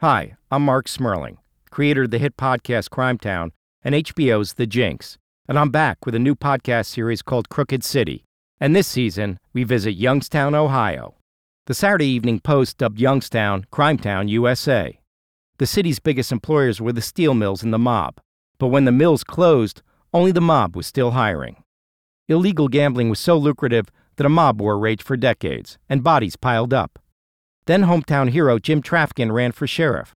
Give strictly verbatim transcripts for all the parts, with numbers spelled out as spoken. Hi, I'm Mark Smerling, creator of the hit podcast Crime Town and H B O's The Jinx, and I'm back with a new podcast series called Crooked City, and this season we visit Youngstown, Ohio. The Saturday Evening Post dubbed Youngstown Crime Town, U S A. The city's biggest employers were the steel mills and the mob, but when the mills closed, only the mob was still hiring. Illegal gambling was so lucrative that a mob war raged for decades, and bodies piled up. Then hometown hero Jim Trafkin ran for sheriff,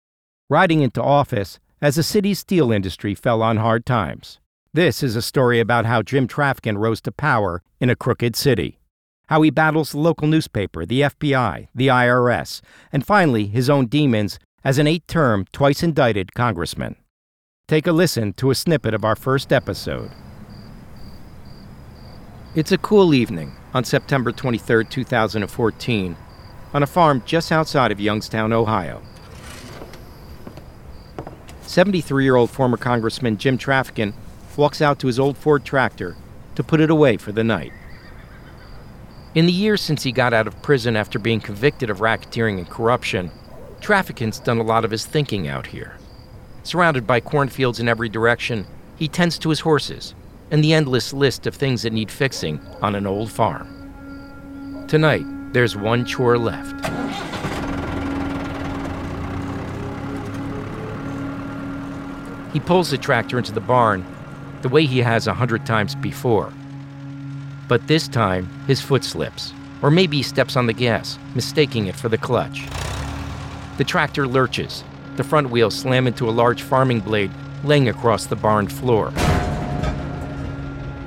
riding into office as the city's steel industry fell on hard times. This is a story about how Jim Trafkin rose to power in a crooked city, how he battles the local newspaper, the F B I, the I R S, and finally his own demons as an eight-term, twice-indicted congressman. Take a listen to a snippet of our first episode. It's a cool evening on September twenty-third, two thousand fourteen, on a farm just outside of Youngstown, Ohio. seventy-three-year-old former Congressman Jim Trafkin walks out to his old Ford tractor to put it away for the night. In the years since he got out of prison after being convicted of racketeering and corruption, Traficant's done a lot of his thinking out here. Surrounded by cornfields in every direction, he tends to his horses and the endless list of things that need fixing on an old farm. Tonight, there's one chore left. He pulls the tractor into the barn the way he has a hundred times before. But this time, his foot slips, or maybe he steps on the gas, mistaking it for the clutch. The tractor lurches, the front wheels slam into a large farming blade laying across the barn floor.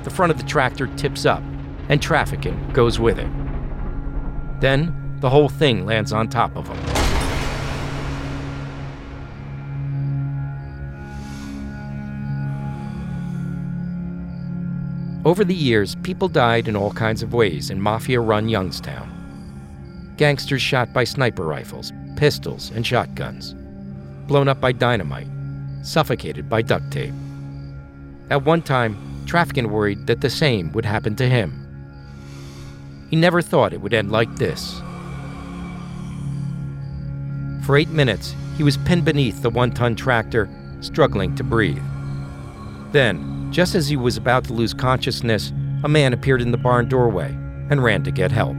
The front of the tractor tips up, and Traficant goes with it. Then, the whole thing lands on top of him. Over the years, people died in all kinds of ways in mafia-run Youngstown. Gangsters shot by sniper rifles, pistols, and shotguns. Blown up by dynamite. Suffocated by duct tape. At one time, Traficant worried that the same would happen to him. He never thought it would end like this. For eight minutes, he was pinned beneath the one-ton tractor, struggling to breathe. Then, just as he was about to lose consciousness, a man appeared in the barn doorway and ran to get help.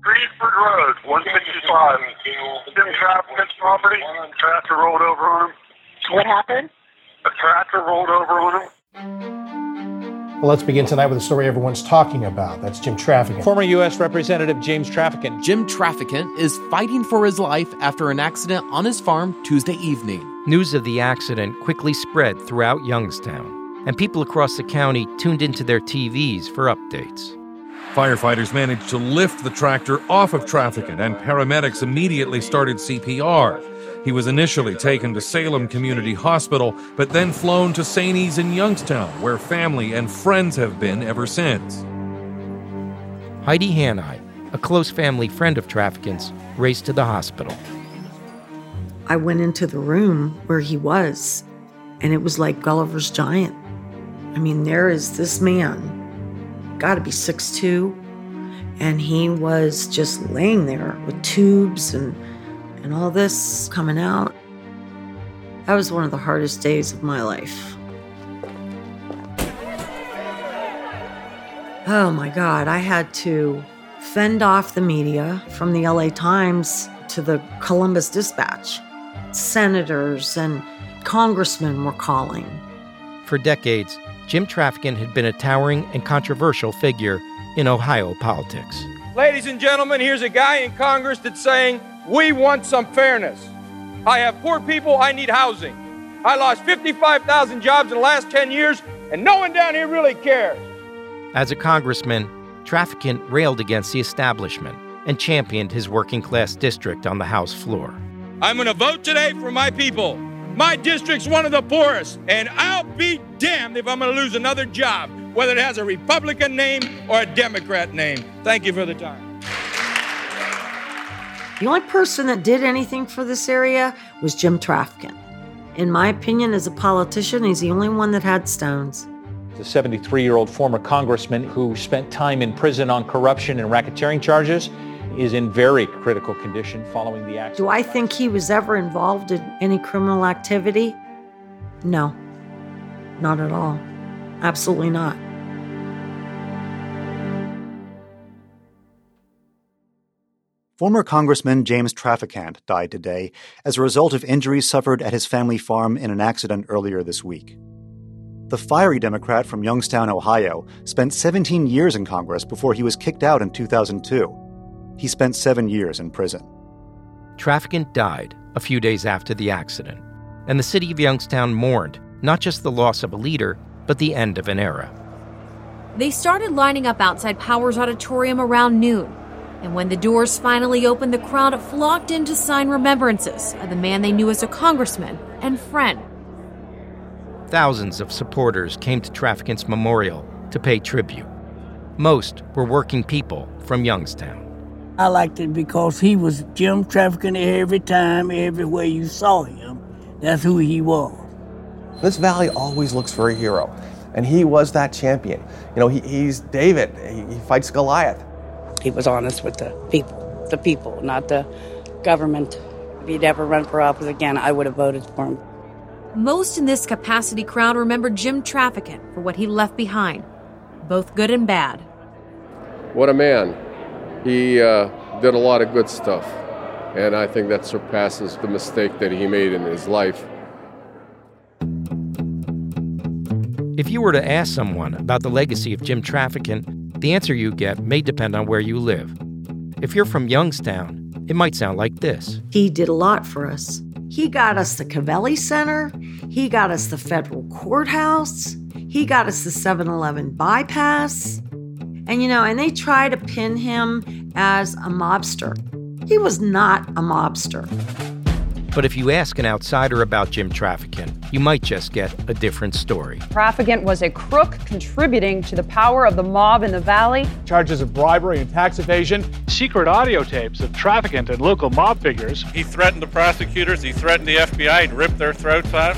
Greenford Road, one sixty-five. Jim Traficant's property. Tractor rolled over on him. What happened? A tractor rolled over on him. Well, let's begin tonight with a story everyone's talking about. That's Jim Traficant. Former U S Representative James Traficant. Jim Traficant is fighting for his life after an accident on his farm Tuesday evening. News of the accident quickly spread throughout Youngstown, and people across the county tuned into their T Vs for updates. Firefighters managed to lift the tractor off of Traficant, and paramedics immediately started C P R. He was initially taken to Salem Community Hospital, but then flown to Saint Agnes in Youngstown, where family and friends have been ever since. Heidi Hanai, a close family friend of Traficant's, raced to the hospital. I went into the room where he was, and it was like Gulliver's Giant. I mean, there is this man, got to be six foot two, and he was just laying there with tubes and and all this coming out. That was one of the hardest days of my life. Oh my God, I had to fend off the media from the L A Times to the Columbus Dispatch. Senators and congressmen were calling. For decades, Jim Traficant had been a towering and controversial figure in Ohio politics. Ladies and gentlemen, here's a guy in Congress that's saying, "We want some fairness. I have poor people, I need housing. I lost fifty-five thousand jobs in the last ten years, and no one down here really cares." As a congressman, Traficant railed against the establishment and championed his working-class district on the House floor. "I'm going to vote today for my people. My district's one of the poorest, and I'll be damned if I'm going to lose another job, whether it has a Republican name or a Democrat name. Thank you for the time." The only person that did anything for this area was Jim Trafkin. In my opinion, as a politician, he's the only one that had stones. The seventy-three-year-old former congressman who spent time in prison on corruption and racketeering charges is in very critical condition following the accident. Do I think he was ever involved in any criminal activity? No, not at all. Absolutely not. Former Congressman James Traficant died today as a result of injuries suffered at his family farm in an accident earlier this week. The fiery Democrat from Youngstown, Ohio, spent seventeen years in Congress before he was kicked out in two thousand two. He spent seven years in prison. Traficant died a few days after the accident, and the city of Youngstown mourned not just the loss of a leader, but the end of an era. They started lining up outside Powers Auditorium around noon. And when the doors finally opened, the crowd flocked in to sign remembrances of the man they knew as a congressman and friend. Thousands of supporters came to Traficant's memorial to pay tribute. Most were working people from Youngstown. I liked it because he was Jim Trafkin every time, everywhere you saw him. That's who he was. This valley always looks for a hero, and he was that champion. You know, he, he's David. He, he fights Goliath. He was honest with the people, the people, not the government. If he'd ever run for office again, I would have voted for him. Most in this capacity crowd remember Jim Trafficant for what he left behind, both good and bad. What a man. He uh, did a lot of good stuff, and I think that surpasses the mistake that he made in his life. If you were to ask someone about the legacy of Jim Trafficant, the answer you get may depend on where you live. If you're from Youngstown, it might sound like this. He did a lot for us. He got us the Covelli Center. He got us the federal courthouse. He got us the seven eleven bypass. And, you know, and they try to pin him as a mobster. He was not a mobster. But if you ask an outsider about Jim Trafficant, you might just get a different story. Trafficant was a crook contributing to the power of the mob in the valley. Charges of bribery and tax evasion. Secret audio tapes of Trafficant and local mob figures. He threatened the prosecutors, he threatened the F B I, he'd rip their throats out.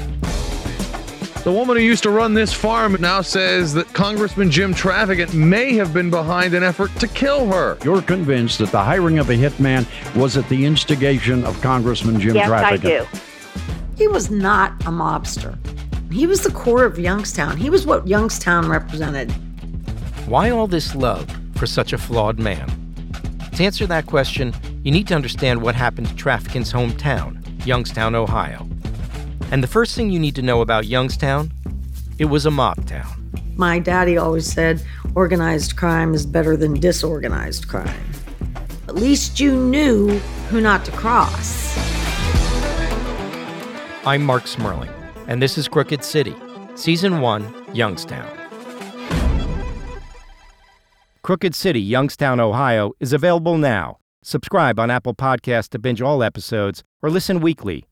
The woman who used to run this farm now says that Congressman Jim Trafficant may have been behind an effort to kill her. You're convinced that the hiring of a hitman was at the instigation of Congressman Jim yes, Trafficant? Yes, I do. He was not a mobster. He was the core of Youngstown. He was what Youngstown represented. Why all this love for such a flawed man? To answer that question, you need to understand what happened to Trafficant's hometown, Youngstown, Ohio. And the first thing you need to know about Youngstown, it was a mob town. My daddy always said, organized crime is better than disorganized crime. At least you knew who not to cross. I'm Mark Smerling, and this is Crooked City, Season one, Youngstown. Crooked City, Youngstown, Ohio is available now. Subscribe on Apple Podcasts to binge all episodes or listen weekly